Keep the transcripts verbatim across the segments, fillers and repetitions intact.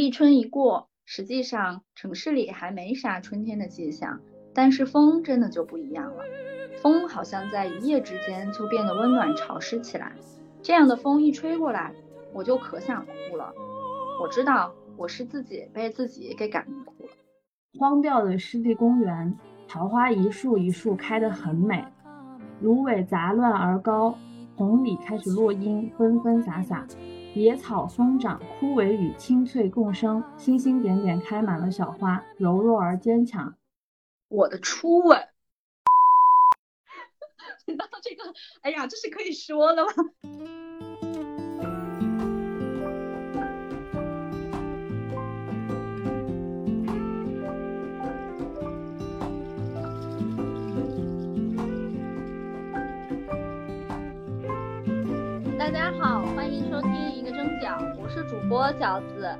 立春一过，实际上城市里还没啥春天的迹象，但是风真的就不一样了。风好像在一夜之间就变得温暖潮湿起来，这样的风一吹过来，我就可想哭了。我知道我是自己被自己给感动哭了。荒掉的湿地公园，桃花一树一树开得很美，芦苇杂乱而高，红李开始落英，纷纷洒洒，野草疯长，枯萎与青翠共生，星星点点开满了小花，柔弱而坚强。我的初吻，你知道这个，哎呀，这是可以说的吗？大家好，欢迎收听一个蒸饺，我是主播饺子。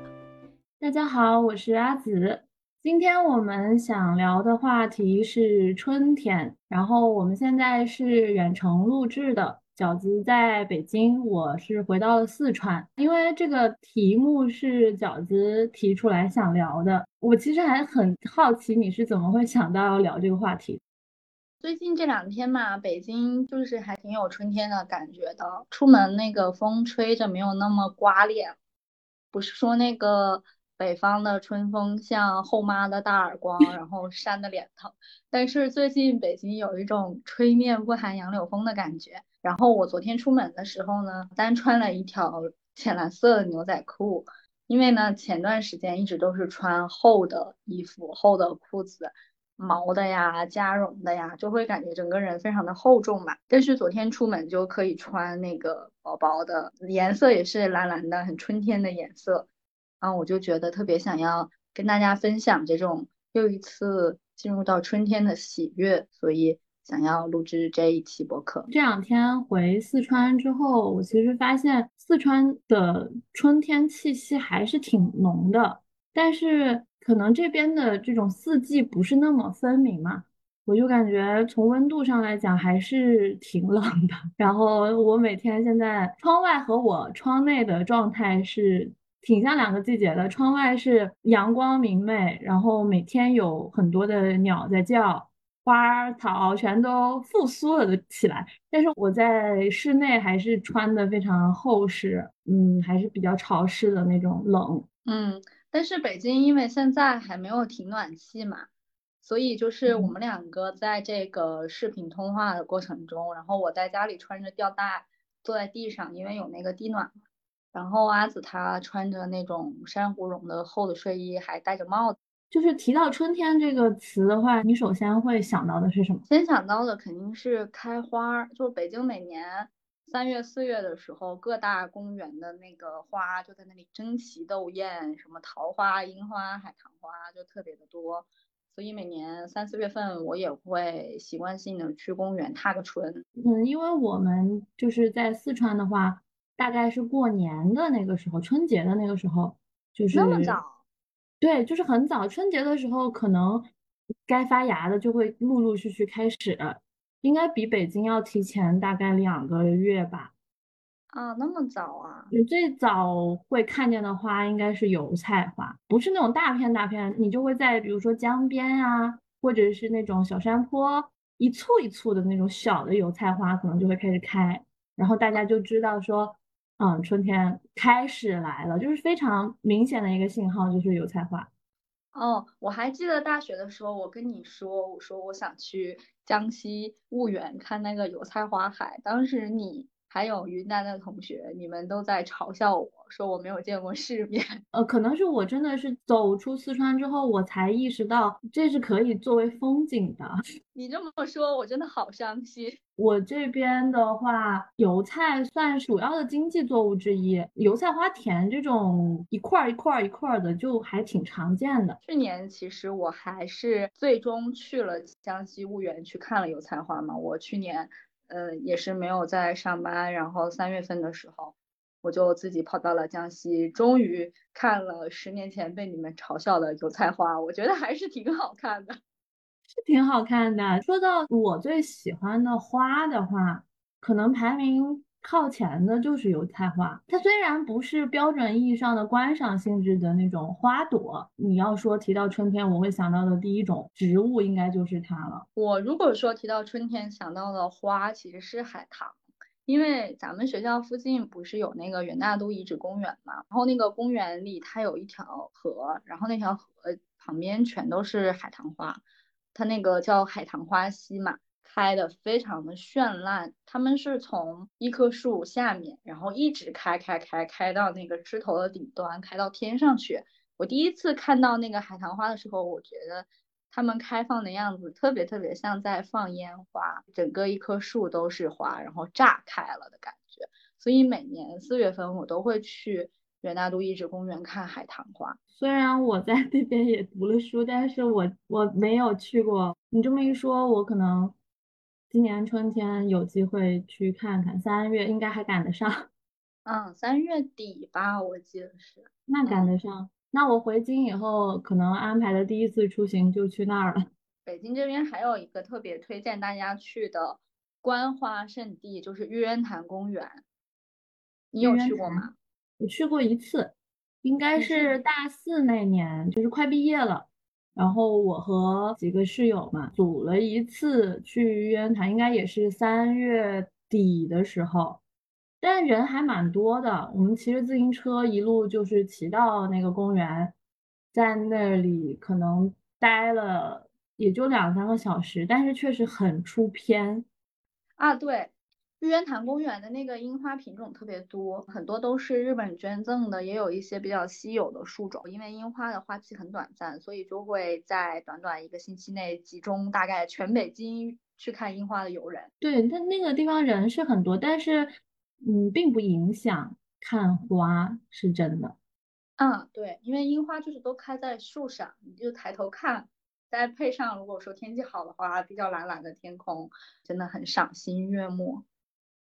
大家好，我是阿紫。今天我们想聊的话题是春天，然后我们现在是远程录制的，饺子在北京，我是回到了四川。因为这个题目是饺子提出来想聊的，我其实还很好奇你是怎么会想到要聊这个话题。最近这两天嘛，北京就是还挺有春天的感觉的，出门那个风吹着没有那么刮脸，不是说那个北方的春风像后妈的大耳光然后扇的脸疼，但是最近北京有一种吹面不含杨柳风的感觉。然后我昨天出门的时候呢，单穿了一条浅蓝色的牛仔裤，因为呢前段时间一直都是穿厚的衣服，厚的裤子，毛的呀，加绒的呀，就会感觉整个人非常的厚重吧。但是昨天出门就可以穿那个薄薄的，颜色也是蓝蓝的，很春天的颜色。然后我就觉得特别想要跟大家分享这种又一次进入到春天的喜悦，所以想要录制这一期播客。这两天回四川之后，我其实发现四川的春天气息还是挺浓的，但是可能这边的这种四季不是那么分明嘛，我就感觉从温度上来讲还是挺冷的。然后我每天现在窗外和我窗内的状态是挺像两个季节的，窗外是阳光明媚，然后每天有很多的鸟在叫，花草全都复苏了的起来，但是我在室内还是穿的非常厚实，嗯，还是比较潮湿的那种冷。嗯，但是北京因为现在还没有停暖气嘛，所以就是我们两个在这个视频通话的过程中，然后我在家里穿着吊带坐在地上，因为有那个地暖嘛。然后阿紫她穿着那种珊瑚绒的厚的睡衣，还戴着帽子。就是提到春天这个词的话，你首先会想到的是什么？先想到的肯定是开花，就是北京每年三月四月的时候，各大公园的那个花就在那里争奇斗艳，什么桃花、樱花、海棠花就特别的多，所以每年三四月份我也会习惯性的去公园踏个春。嗯，因为我们就是在四川的话，大概是过年的那个时候，春节的那个时候，就是那么早？对，就是很早，春节的时候可能该发芽的就会陆陆续续开始，应该比北京要提前大概两个月吧。啊，那么早啊？最早会看见的花应该是油菜花，不是那种大片大片，你就会在比如说江边啊，或者是那种小山坡，一簇一簇的那种小的油菜花可能就会开始开，然后大家就知道说嗯，春天开始来了，就是非常明显的一个信号，就是油菜花。哦，我还记得大学的时候我跟你说，我说我想去江西婺源看那个油菜花海，当时你还有云南的同学你们都在嘲笑我，说我没有见过世面。呃，可能是我真的是走出四川之后我才意识到这是可以作为风景的。你这么说我真的好伤心。我这边的话，油菜算主要的经济作物之一，油菜花田这种一块一块一块的就还挺常见的。去年其实我还是最终去了江西婺源去看了油菜花嘛，我去年呃，也是没有在上班，然后三月份的时候我就自己跑到了江西，终于看了十年前被你们嘲笑的油菜花，我觉得还是挺好看的。是挺好看的。说到我最喜欢的花的话，可能排名靠前的就是油菜花，它虽然不是标准意义上的观赏性质的那种花朵，你要说提到春天我会想到的第一种植物应该就是它了。我如果说提到春天想到的花其实是海棠，因为咱们学校附近不是有那个元大都遗址公园嘛，然后那个公园里它有一条河，然后那条河旁边全都是海棠花，它那个叫海棠花溪嘛，开的非常的绚烂，他们是从一棵树下面然后一直开开开开到那个枝头的顶端，开到天上去。我第一次看到那个海棠花的时候，我觉得他们开放的样子特别特别像在放烟花，整个一棵树都是花，然后炸开了的感觉。所以每年四月份我都会去元大都遗址公园看海棠花。虽然我在那边也读了书，但是我我没有去过。你这么一说，我可能今年春天有机会去看看，三月应该还赶得上。嗯，三月底吧，我记得是。那赶得上、嗯、那我回京以后可能安排的第一次出行就去那儿了。北京这边还有一个特别推荐大家去的观花圣地，就是玉渊潭公园。你有去过吗？我去过一次，应该是大四那年，就是快毕业了，然后我和几个室友嘛组了一次去玉渊潭，应该也是三月底的时候，但人还蛮多的。我们骑着自行车一路就是骑到那个公园，在那里可能待了也就两三个小时，但是确实很出片啊。对，玉渊潭公园的那个樱花品种特别多，很多都是日本捐赠的，也有一些比较稀有的树种。因为樱花的花期很短暂，所以就会在短短一个星期内集中大概全北京去看樱花的游人。对，但那个地方人是很多，但是嗯，并不影响看花，是真的。嗯，对，因为樱花就是都开在树上，你就抬头看，再配上如果说天气好的话，比较蓝蓝的天空，真的很赏心悦目。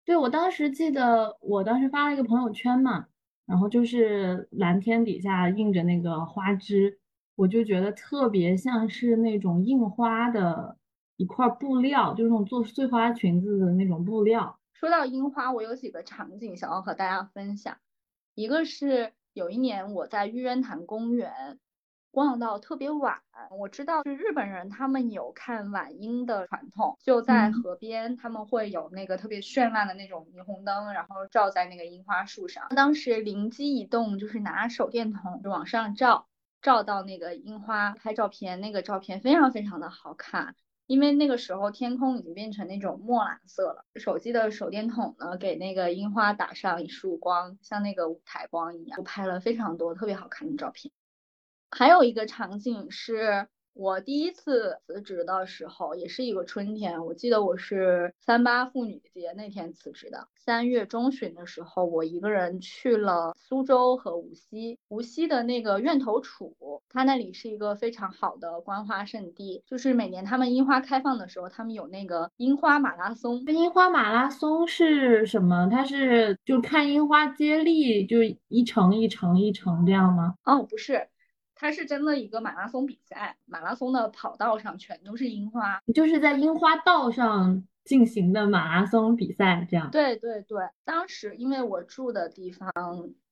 对，我当时记得我当时发了一个朋友圈嘛，然后就是蓝天底下映着那个花枝，我就觉得特别像是那种印花的一块布料，就是那种做碎花裙子的那种布料。说到樱花，我有几个场景想要和大家分享。一个是有一年我在玉渊潭公园逛到特别晚，我知道是日本人他们有看晚樱的传统，就在河边他们会有那个特别绚烂的那种霓虹灯，然后照在那个樱花树上。当时灵机一动，就是拿手电筒往上照，照到那个樱花拍照片，那个照片非常非常的好看。因为那个时候天空已经变成那种墨蓝色了，手机的手电筒呢给那个樱花打上一束光，像那个舞台光一样，我拍了非常多特别好看的照片。还有一个场景是我第一次辞职的时候，也是一个春天，我记得我是三八妇女节那天辞职的。三月中旬的时候，我一个人去了苏州和无锡，无锡的那个苑头渚，它那里是一个非常好的观花圣地，就是每年他们樱花开放的时候，他们有那个樱花马拉松。樱花马拉松是什么？它是就看樱花接力，就一程一程一程这样吗？哦，不是。它是真的一个马拉松比赛，马拉松的跑道上全都是樱花，就是在樱花道上进行的马拉松比赛这样。对对对，当时因为我住的地方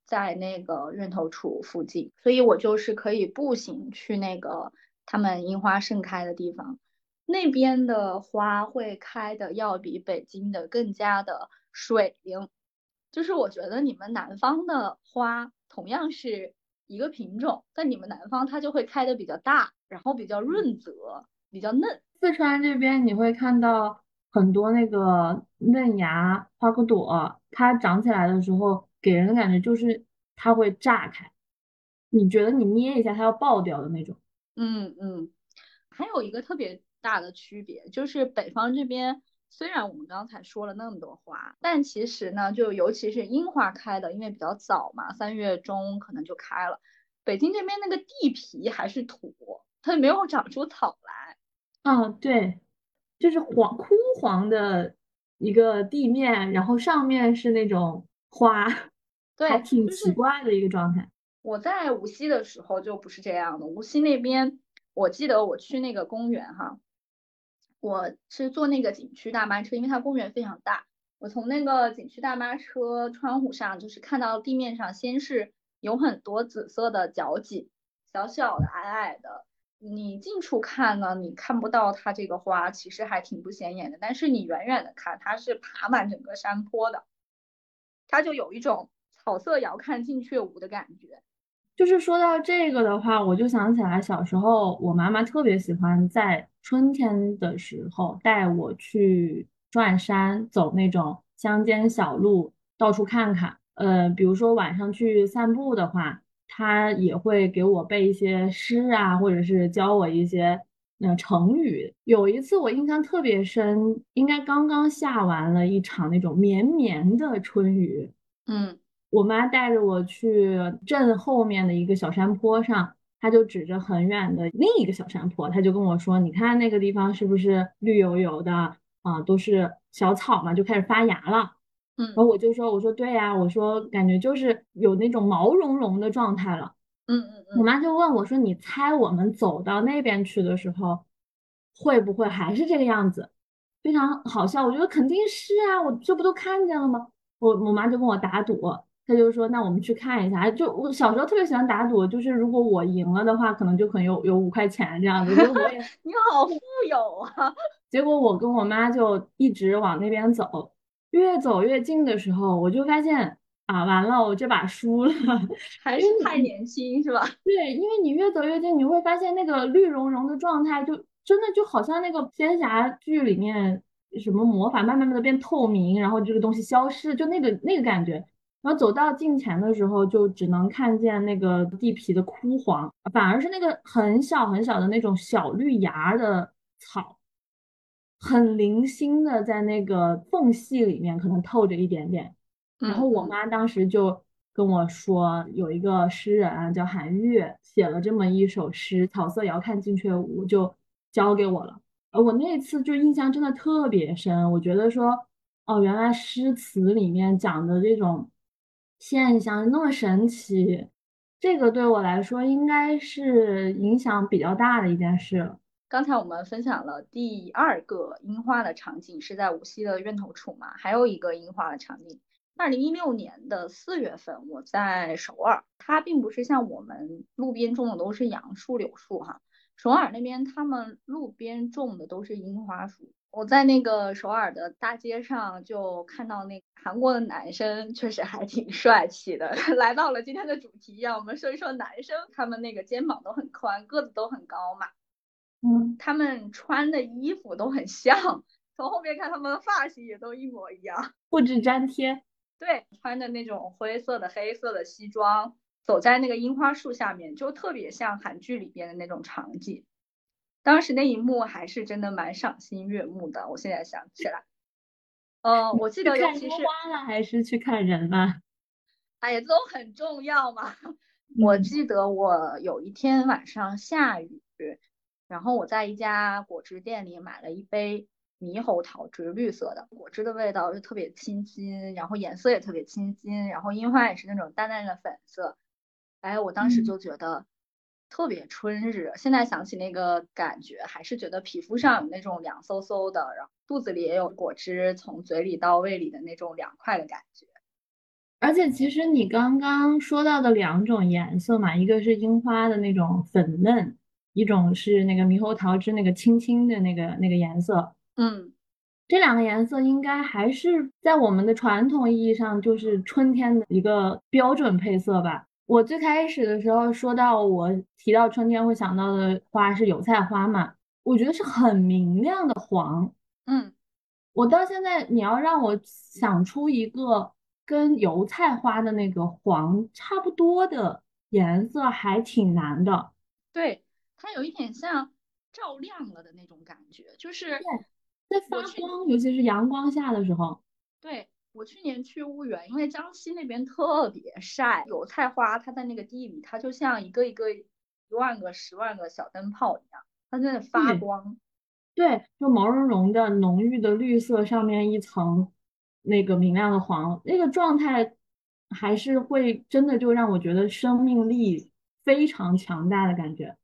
在那个苑头渚附近，所以我就是可以步行去那个他们樱花盛开的地方。那边的花会开的要比北京的更加的水灵，就是我觉得你们南方的花同样是一个品种，但你们南方它就会开的比较大，然后比较润泽，比较嫩。四川这边你会看到很多那个嫩芽花骨朵，它长起来的时候给人的感觉就是它会炸开，你觉得你捏一下它要爆掉的那种。嗯嗯，还有一个特别大的区别就是北方这边，虽然我们刚才说了那么多花，但其实呢，就尤其是樱花开的，因为比较早嘛，三月中可能就开了。北京这边那个地皮还是土，它没有长出草来。嗯，对，就是黄枯黄的一个地面，然后上面是那种花，对，还挺奇怪的一个状态。就是我在无锡的时候就不是这样的，无锡那边，我记得我去那个公园哈。我是坐那个景区大巴车，因为它公园非常大，我从那个景区大巴车窗户上就是看到地面上先是有很多紫色的脚脊，小小的矮矮的，你近处看呢你看不到它这个花，其实还挺不显眼的，但是你远远的看它是爬满整个山坡的，它就有一种草色遥看近却无的感觉。就是说到这个的话，我就想起来小时候我妈妈特别喜欢在春天的时候带我去转山，走那种乡间小路到处看看，呃，比如说晚上去散步的话，她也会给我背一些诗啊，或者是教我一些、呃、成语。有一次我印象特别深，应该刚刚下完了一场那种绵绵的春雨，嗯我妈带着我去镇后面的一个小山坡上，她就指着很远的另一个小山坡，她就跟我说你看那个地方是不是绿油油的啊、呃，都是小草嘛，就开始发芽了。嗯，然后我就说我说对呀、啊，我说感觉就是有那种毛茸茸的状态了。嗯嗯嗯，我妈就问我说你猜我们走到那边去的时候会不会还是这个样子，非常好笑。我觉得肯定是啊，我这不都看见了吗？我我妈就跟我打赌，他就说那我们去看一下。就我小时候特别喜欢打赌，就是如果我赢了的话可能就可能有有五块钱这样子。你好富有啊。结果我跟我妈就一直往那边走，越走越近的时候我就发现啊完了，我这把输了，还是太年轻是吧？对，因为你越走越近你会发现那个绿茸茸的状态就真的就好像那个仙侠剧里面什么魔法慢慢的变透明，然后这个东西消失，就那个那个感觉。然后走到近前的时候就只能看见那个地皮的枯黄，反而是那个很小很小的那种小绿芽的草很零星的在那个缝隙里面可能透着一点点。然后我妈当时就跟我说有一个诗人、啊、叫韩愈，写了这么一首诗草色遥看近却无，就交给我了。我那次就印象真的特别深，我觉得说哦，原来诗词里面讲的这种现象那么神奇，这个对我来说应该是影响比较大的一件事。刚才我们分享了第二个樱花的场景是在无锡的鼋头渚嘛，还有一个樱花的场景二零一六年的四月份我在首尔，它并不是像我们路边种的都是杨树柳树哈，首尔那边他们路边种的都是樱花树。我在那个首尔的大街上就看到那个韩国的男生确实还挺帅气的。来到了今天的主题啊，我们说一说男生，他们那个肩膀都很宽，个子都很高嘛，嗯，他们穿的衣服都很像，从后面看他们的发型也都一模一样，复制粘贴。对，穿的那种灰色的黑色的西装，走在那个樱花树下面，就特别像韩剧里边的那种场景。当时那一幕还是真的蛮赏心悦目的，我现在想起来。呃，我记得尤其是去看花了还是去看人了，哎呀都很重要嘛。我记得我有一天晚上下雨，然后我在一家果汁店里买了一杯猕猴桃汁，绿色的果汁的味道就特别清新，然后颜色也特别清新，然后樱花也是那种淡淡的粉色。哎，我当时就觉得、嗯特别春日，现在想起那个感觉还是觉得皮肤上有那种凉飕飕的，然后肚子里也有果汁从嘴里到胃里的那种凉快的感觉。而且其实你刚刚说到的两种颜色嘛，一个是樱花的那种粉嫩，一种是那个猕猴桃汁那个青青的那个那个颜色。嗯，这两个颜色应该还是在我们的传统意义上就是春天的一个标准配色吧。我最开始的时候说到我提到春天会想到的花是油菜花嘛，我觉得是很明亮的黄。嗯，我到现在你要让我想出一个跟油菜花的那个黄差不多的颜色还挺难的。对，它有一点像照亮了的那种感觉，就是在发光，尤其是阳光下的时候。对，我去年去婺源，因为江西那边特别晒，油菜花它在那个地里它就像一个一个一万个十万个小灯泡一样，它在那发光。对，就毛茸茸的浓郁的绿色上面一层那个明亮的黄，那个状态还是会真的就让我觉得生命力非常强大的感觉。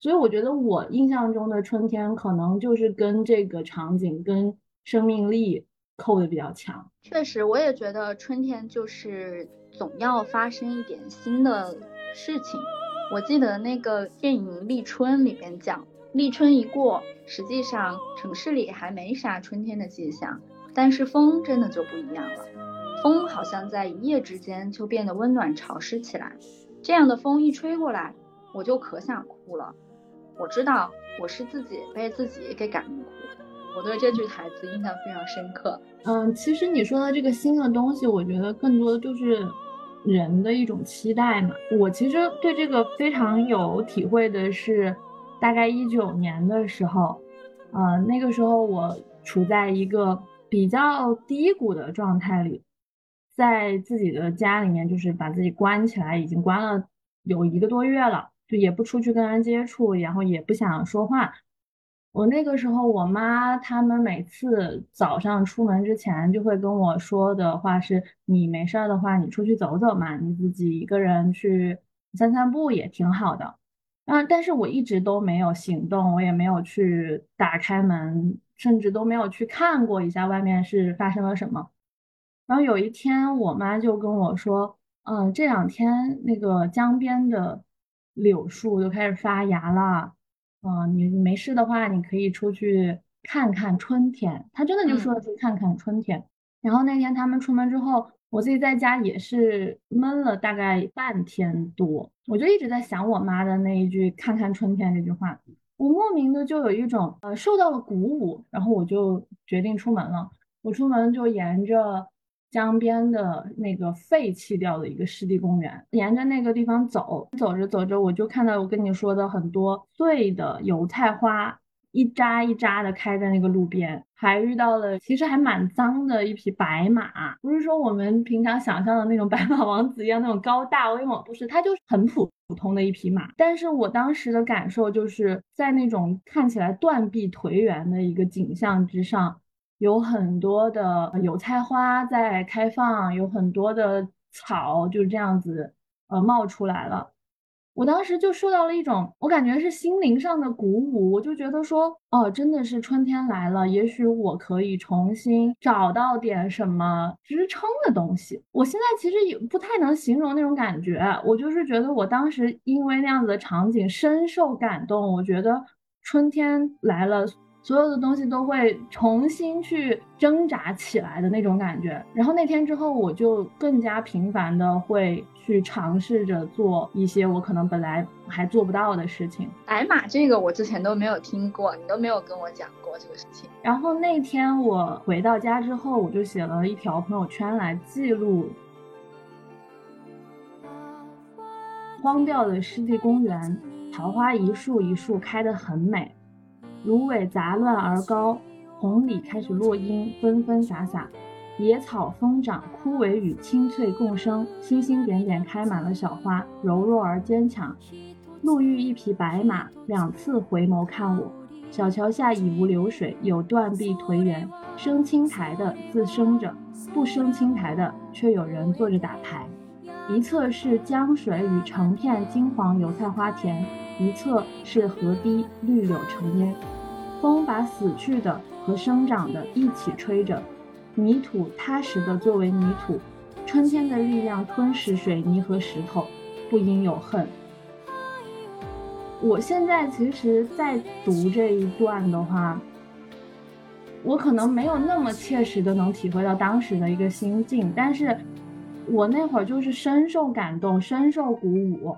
所以我觉得我印象中的春天可能就是跟这个场景跟生命力扣的比较强。确实，我也觉得春天就是总要发生一点新的事情。我记得那个电影《立春》里面讲，立春一过，实际上城市里还没啥春天的迹象，但是风真的就不一样了。风好像在一夜之间就变得温暖潮湿起来，这样的风一吹过来，我就可想哭了。我知道我是自己被自己给感动哭，我对这句台词印象非常深刻。嗯，其实你说的这个新的东西，我觉得更多的就是人的一种期待嘛。我其实对这个非常有体会的是，大概一九年的时候，呃，那个时候我处在一个比较低谷的状态里，在自己的家里面，就是把自己关起来，已经关了有一个多月了，就也不出去跟人接触，然后也不想说话。我那个时候，我妈他们每次早上出门之前就会跟我说的话是，你没事的话你出去走走嘛，你自己一个人去散散步也挺好的。嗯，但是我一直都没有行动，我也没有去打开门，甚至都没有去看过一下外面是发生了什么。然后有一天我妈就跟我说，嗯，这两天那个江边的柳树就开始发芽了，嗯，你没事的话你可以出去看看春天。他真的就说去看看春天、嗯、然后那天他们出门之后，我自己在家也是闷了大概半天多，我就一直在想我妈的那一句看看春天这句话，我莫名的就有一种呃受到了鼓舞，然后我就决定出门了。我出门就沿着江边的那个废弃掉的一个湿地公园，沿着那个地方走，走着走着我就看到我跟你说的很多碎的油菜花一扎一扎的开在那个路边，还遇到了其实还蛮脏的一匹白马，不是说我们平常想象的那种白马王子一样那种高大威猛，不是，它就是很普通的一匹马。但是我当时的感受就是在那种看起来断壁颓垣的一个景象之上，有很多的油菜花在开放，有很多的草就这样子呃冒出来了。我当时就受到了一种我感觉是心灵上的鼓舞，我就觉得说哦，真的是春天来了，也许我可以重新找到点什么支撑的东西。我现在其实也不太能形容那种感觉，我就是觉得我当时因为那样子的场景深受感动，我觉得春天来了，所有的东西都会重新去挣扎起来的那种感觉。然后那天之后我就更加频繁的会去尝试着做一些我可能本来还做不到的事情。白马这个我之前都没有听过，你都没有跟我讲过这个事情。然后那天我回到家之后，我就写了一条朋友圈来记录荒掉的湿地公园，桃花一树一树开得很美，芦苇杂乱而高，红李开始落英，纷纷洒洒，野草疯长，枯萎与青翠共生，星星点点开满了小花，柔弱而坚强。路遇一匹白马，两次回眸看我。小桥下已无流水，有断壁颓垣，生青苔的自生着，不生青苔的却有人坐着打牌。一侧是江水与成片金黄油菜花田，一侧是河堤绿柳成烟，风把死去的和生长的一起吹着，泥土踏实的作为泥土，春天的力量吞噬水泥和石头，不应有恨。我现在其实在读这一段的话，我可能没有那么切实的能体会到当时的一个心境，但是我那会儿就是深受感动，深受鼓舞，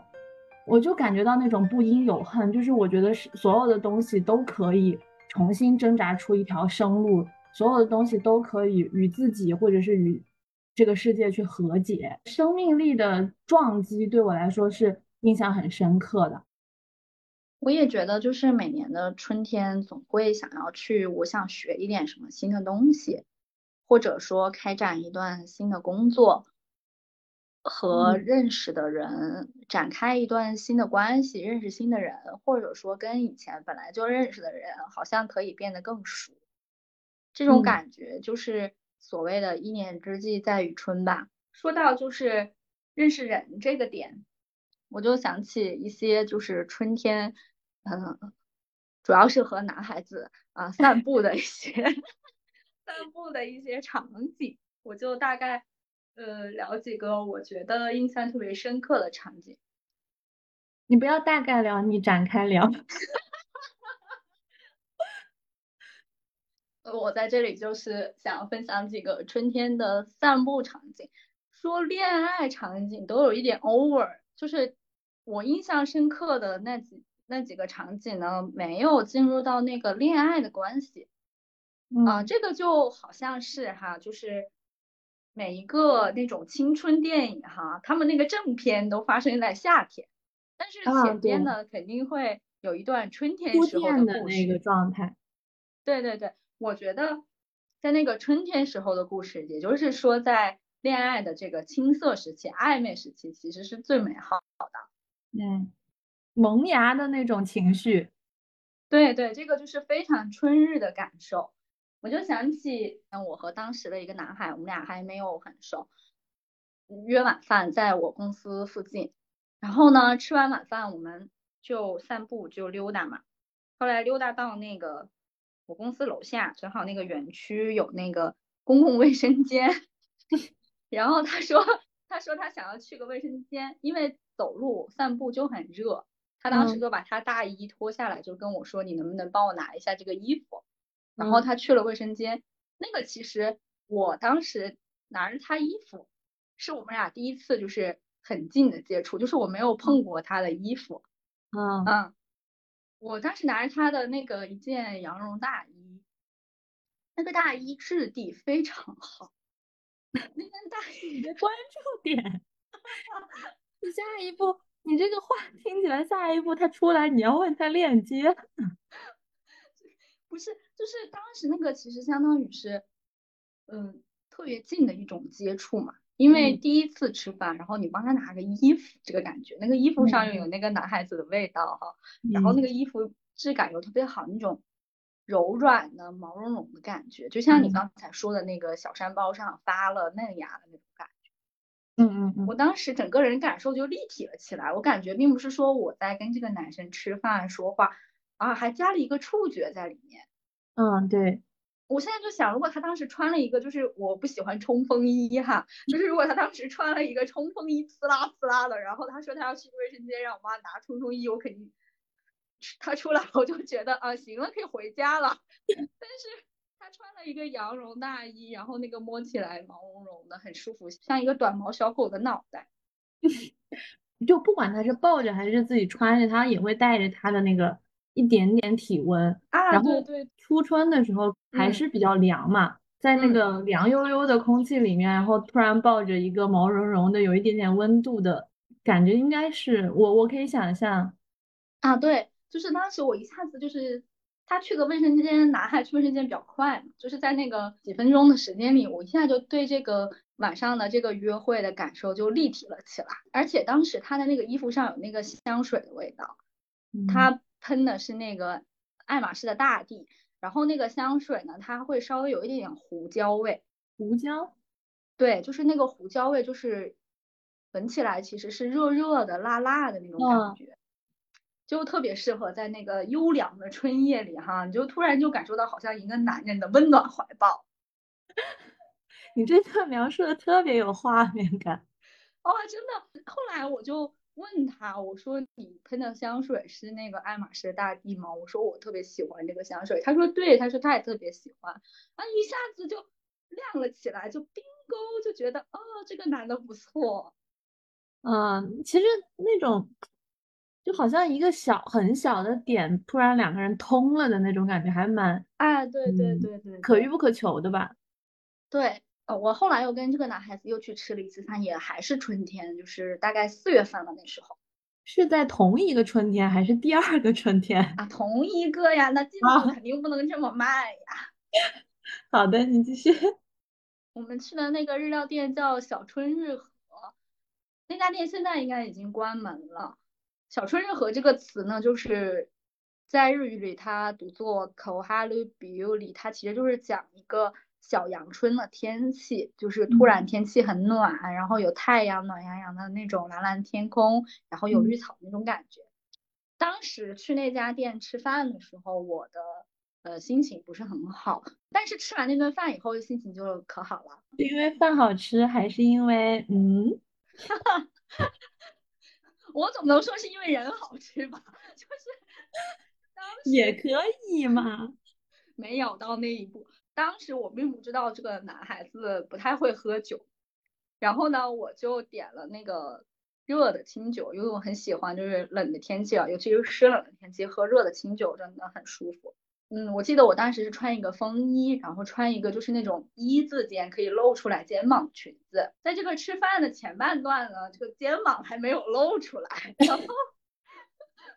我就感觉到那种不应有恨，就是我觉得所有的东西都可以重新挣扎出一条生路，所有的东西都可以与自己或者是与这个世界去和解。生命力的撞击对我来说是印象很深刻的。我也觉得就是每年的春天总会想要去，我想学一点什么新的东西，或者说开展一段新的工作，和认识的人展开一段新的关系，认识新的人，或者说跟以前本来就认识的人好像可以变得更熟，这种感觉就是所谓的一年之计在于春吧。说到就是认识人这个点，我就想起一些就是春天嗯，主要是和男孩子啊散步的一些散步的一些场景，我就大概呃聊几个我觉得印象特别深刻的场景。你不要大概聊，你展开聊。我在这里就是想分享几个春天的散步场景，说恋爱场景都有一点 over， 就是我印象深刻的那几那几个场景呢，没有进入到那个恋爱的关系。嗯、呃，这个就好像是哈，就是每一个那种青春电影哈，他们那个正片都发生在夏天，但是前边呢、啊、肯定会有一段春天时候的故事那个状态。对对对。我觉得在那个春天时候的故事，也就是说在恋爱的这个青涩时期、暧昧时期，其实是最美好的，嗯，萌芽的那种情绪。对对，这个就是非常春日的感受。我就想起我和当时的一个男孩，我们俩还没有很熟，约晚饭在我公司附近，然后呢吃完晚饭我们就散步就溜达嘛，后来溜达到那个我公司楼下，正好那个园区有那个公共卫生间，然后他说他说他想要去个卫生间，因为走路散步就很热，他当时就把他大衣脱下来就跟我说、嗯、你能不能帮我拿一下这个衣服，然后他去了卫生间、嗯、那个其实我当时拿着他衣服是我们俩第一次就是很近的接触，就是我没有碰过他的衣服。嗯嗯，我当时拿着他的那个一件羊绒大衣，那个大衣质地非常好。那件大衣的关注点，你下一步，你这个话听起来，下一步他出来，你要问他链接，不是，就是当时那个其实相当于是，嗯，特别近的一种接触嘛，因为第一次吃饭、嗯、然后你帮他拿个衣服，这个感觉那个衣服上又有那个男孩子的味道哈、嗯，然后那个衣服质感又特别好，那种柔软的毛茸茸的感觉，就像你刚才说的那个小山包上发了嫩芽的那种感觉。嗯嗯嗯，我当时整个人感受就立体了起来，我感觉并不是说我在跟这个男生吃饭说话啊，还加了一个触觉在里面。嗯，对，我现在就想，如果他当时穿了一个，就是我不喜欢冲锋衣哈，就是如果他当时穿了一个冲锋衣，呲啦呲啦的，然后他说他要去卫生间让我妈拿冲锋衣，我肯定他出来我就觉得啊，行了，可以回家了。但是他穿了一个羊绒大衣，然后那个摸起来毛茸茸的，很舒服，像一个短毛小狗的脑袋。就不管他是抱着还是自己穿着，他也会带着他的那个一点点体温啊，然后初春的时候还是比较凉嘛、嗯、在那个凉悠悠的空气里面、嗯、然后突然抱着一个毛茸茸的有一点点温度的感觉，应该是我我可以想象啊。对，就是当时我一下子就是他去个卫生间，男孩去卫生间比较快，就是在那个几分钟的时间里，我一下就对这个晚上的这个约会的感受就立体了起来。而且当时他的那个衣服上有那个香水的味道、嗯、他喷的是那个爱马仕的大地，然后那个香水呢，它会稍微有一点点胡椒味。胡椒？对，就是那个胡椒味，就是闻起来其实是热热的、辣辣的那种感觉，就特别适合在那个幽凉的春夜里哈，你就突然就感受到好像一个男人的温暖怀抱。你这段描述的特别有画面感。哦，真的。后来我就问他，我说你喷的香水是那个爱马仕大地吗？我说我特别喜欢这个香水。他说对，他说他也特别喜欢。啊，一下子就亮了起来，就 bingo， 就觉得哦，这个男的不错。嗯，其实那种就好像一个小很小的点，突然两个人通了的那种感觉，还蛮哎，对对对 对, 对、嗯，可遇不可求的吧？对。呃、哦，我后来又跟这个男孩子又去吃了一次饭，也还是春天，就是大概四月份了那时候。是在同一个春天还是第二个春天啊？同一个呀，那进度肯定不能这么慢呀。啊、好的，你继续。我们去的那个日料店叫小春日和，那家店现在应该已经关门了。小春日和这个词呢，就是在日语里它读作 koharu biuri， 它其实就是讲一个小阳春的天气，就是突然天气很暖、嗯、然后有太阳暖洋洋的那种蓝蓝天空，然后有绿草那种感觉、嗯、当时去那家店吃饭的时候，我的呃心情不是很好，但是吃完那顿饭以后心情就可好了。是因为饭好吃还是因为嗯我总能说是因为人好吃吧，就是也可以嘛，没有到那一步。当时我并不知道这个男孩子不太会喝酒，然后呢我就点了那个热的清酒，因为我很喜欢就是冷的天气啊，尤其是湿冷的天气喝热的清酒真的很舒服。嗯，我记得我当时是穿一个风衣，然后穿一个就是那种一字肩可以露出来肩膀裙子，在这个吃饭的前半段呢，这个肩膀还没有露出来，然后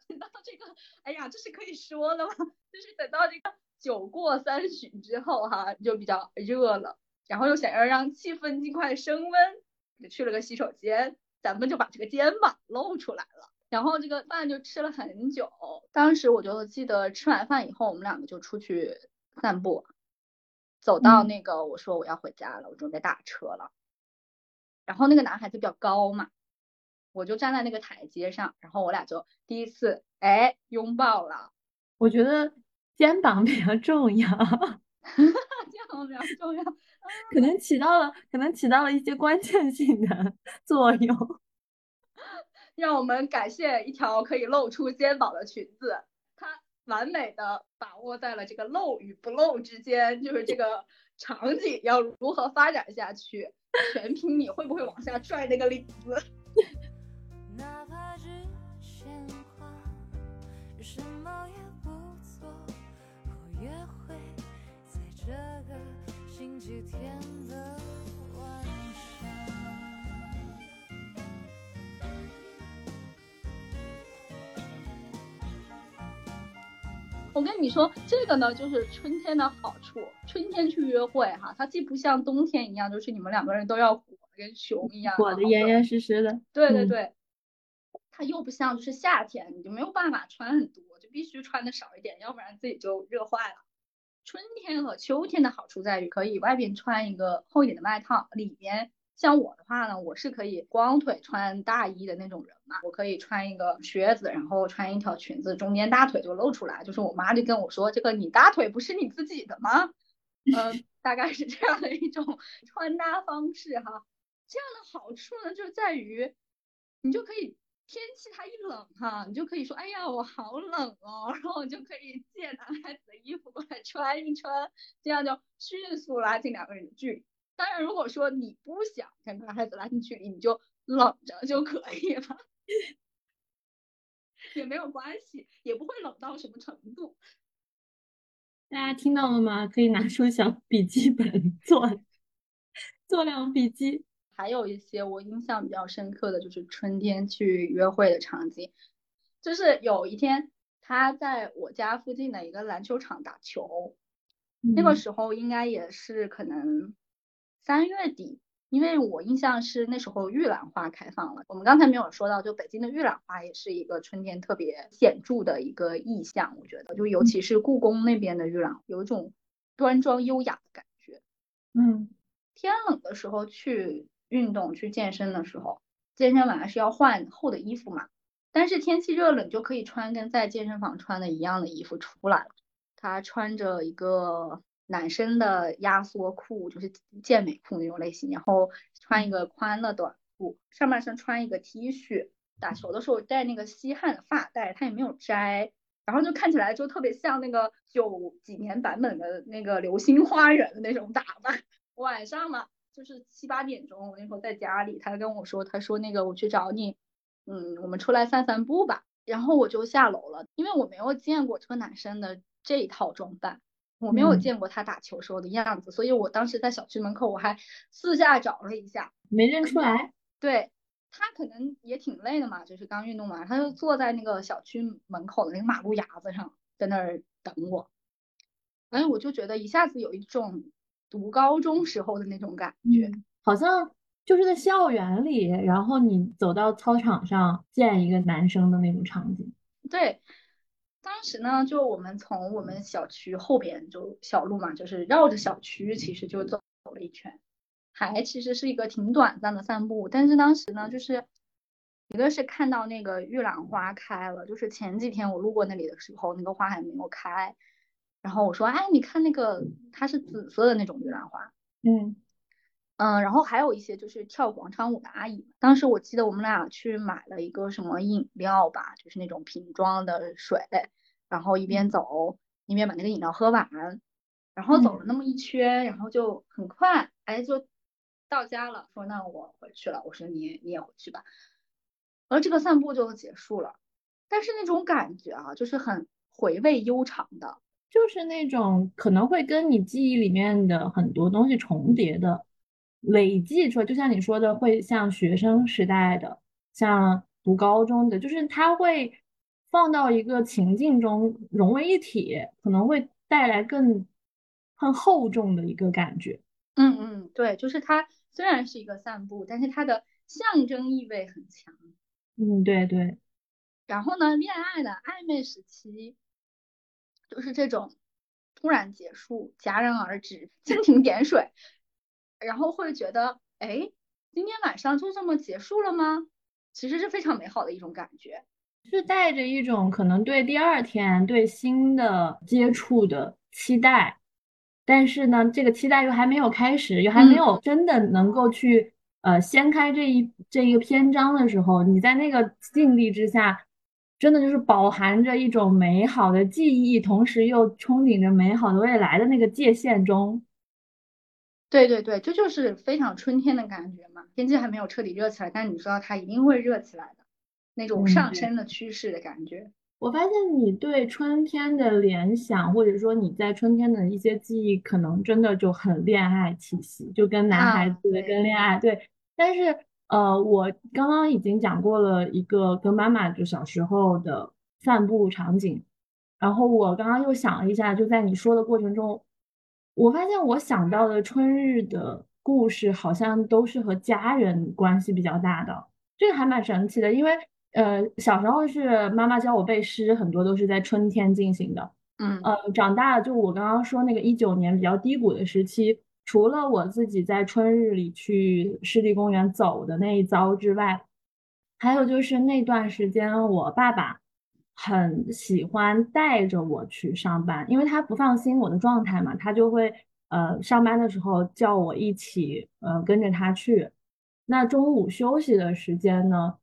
等到这个，哎呀，这是可以说的吗？就是等到这个酒过三巡之后哈，就比较热了，然后又想要让气氛尽快升温，就去了个洗手间，咱们就把这个肩膀露出来了。然后这个饭就吃了很久，当时我就记得吃完饭以后我们两个就出去散步，走到那个我说我要回家了，我准备打车了，然后那个男孩子比较高嘛，我就站在那个台阶上，然后我俩就第一次哎拥抱了。我觉得肩膀比较重要肩膀比较重要可能起到了可能起到了一些关键性的作用让我们感谢一条可以露出肩膀的裙子，它完美的把握在了这个露与不露之间，就是这个场景要如何发展下去，全凭你会不会往下拽那个领子。哪怕只鲜花，什么也不做，我约会在这个星期天的晚上。我跟你说这个呢就是春天的好处，春天去约会哈，它既不像冬天一样就是你们两个人都要裹跟熊一样裹得严严实实的，对对对、嗯、它又不像就是夏天你就没有办法穿很多，就必须穿的少一点，要不然自己就热坏了。春天和秋天的好处在于可以外边穿一个厚一点的外套，里边像我的话呢，我是可以光腿穿大衣的那种人嘛，我可以穿一个靴子，然后穿一条裙子，中间大腿就露出来，就是我妈就跟我说这个你大腿不是你自己的吗？呃，大概是这样的一种穿搭方式哈。这样的好处呢就在于你就可以天气它一冷哈，你就可以说哎呀我好冷哦，然后你就可以借男孩子的衣服过来穿一穿，这样就迅速拉近两个人的距离。当然如果说你不想跟男孩子拉近距离，你就冷着就可以了也没有关系，也不会冷到什么程度。大家听到了吗？可以拿出小笔记本做做量笔记。还有一些我印象比较深刻的就是春天去约会的场景，就是有一天他在我家附近的一个篮球场打球、嗯、那个时候应该也是可能三月底，因为我印象是那时候玉兰花开放了，我们刚才没有说到就北京的玉兰花也是一个春天特别显著的一个意象，我觉得就尤其是故宫那边的玉兰有一种端庄优雅的感觉。嗯，天冷的时候去运动去健身的时候，健身完是要换厚的衣服嘛，但是天气热冷就可以穿跟在健身房穿的一样的衣服出来了，他穿着一个男生的压缩裤，就是健美裤那种类型，然后穿一个宽的短裤，上半身穿一个 T 恤，打球的时候戴那个吸汗的发带，他也没有摘，然后就看起来就特别像那个九几年版本的那个流星花园的那种打扮。晚上嘛就是七八点钟，我那时候在家里，他跟我说他说那个我去找你，嗯，我们出来散散步吧，然后我就下楼了，因为我没有见过这个男生的这一套装扮，我没有见过他打球时候的样子、嗯、所以我当时在小区门口我还四下找了一下没认出来。对，他可能也挺累的嘛，就是刚运动嘛，他就坐在那个小区门口的那个马路牙子上在那儿等我，哎，我就觉得一下子有一种读高中时候的那种感觉、嗯、好像就是在校园里然后你走到操场上见一个男生的那种场景。对，当时呢就我们从我们小区后边就小路嘛，就是绕着小区其实就走了一圈，还其实是一个挺短暂的散步，但是当时呢就是一个是看到那个玉兰花开了，就是前几天我路过那里的时候那个花还没有开，然后我说哎你看那个它是紫色的那种玉兰花，嗯嗯，然后还有一些就是跳广场舞的阿姨。当时我记得我们俩去买了一个什么饮料吧，就是那种瓶装的水，然后一边走一边把那个饮料喝完，然后走了那么一圈，嗯、然后就很快哎就到家了，说那我回去了，我说你你也回去吧，而这个散步就结束了。但是那种感觉啊，就是很回味悠长的，就是那种可能会跟你记忆里面的很多东西重叠的累计出来，就像你说的，会像学生时代的，像读高中的，就是它会放到一个情境中融为一体，可能会带来更很厚重的一个感觉。嗯嗯，对，就是它虽然是一个散步，但是它的象征意味很强。嗯，对对。然后呢，恋爱的暧昧时期，就是这种突然结束，戛然而止，蜻蜓点水。然后会觉得哎，今天晚上就这么结束了吗？其实是非常美好的一种感觉，是带着一种可能对第二天对新的接触的期待，但是呢这个期待又还没有开始，又还没有真的能够去、嗯、呃掀开这一这一个篇章的时候，你在那个境地之下真的就是饱含着一种美好的记忆，同时又憧憬着美好的未来的那个界限中。对对对，这就是非常春天的感觉嘛，天气还没有彻底热起来，但你知道它一定会热起来的那种上升的趋势的感觉、嗯、我发现你对春天的联想，或者说你在春天的一些记忆，可能真的就很恋爱气息，就跟男孩子、啊、跟恋爱。对，但是呃，我刚刚已经讲过了一个跟妈妈就小时候的散步场景，然后我刚刚又想了一下，就在你说的过程中，我发现我想到的春日的故事好像都是和家人关系比较大的，这个还蛮神奇的。因为呃，小时候是妈妈教我背诗，很多都是在春天进行的。嗯，呃，长大了就我刚刚说那个一九年比较低谷的时期，除了我自己在春日里去湿地公园走的那一遭之外，还有就是那段时间我爸爸很喜欢带着我去上班，因为他不放心我的状态嘛，他就会呃上班的时候叫我一起呃跟着他去。那中午休息的时间呢，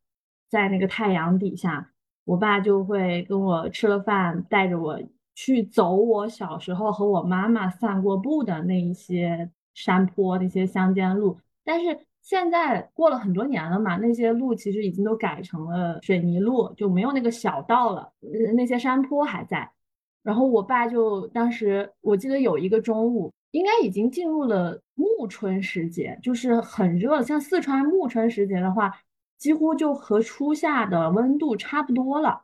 在那个太阳底下，我爸就会跟我吃了饭，带着我去走我小时候和我妈妈散过步的那一些山坡，那些乡间路。但是现在过了很多年了嘛，那些路其实已经都改成了水泥路，就没有那个小道了，那些山坡还在。然后我爸就当时我记得有一个中午，应该已经进入了暮春时节，就是很热，像四川暮春时节的话几乎就和初夏的温度差不多了，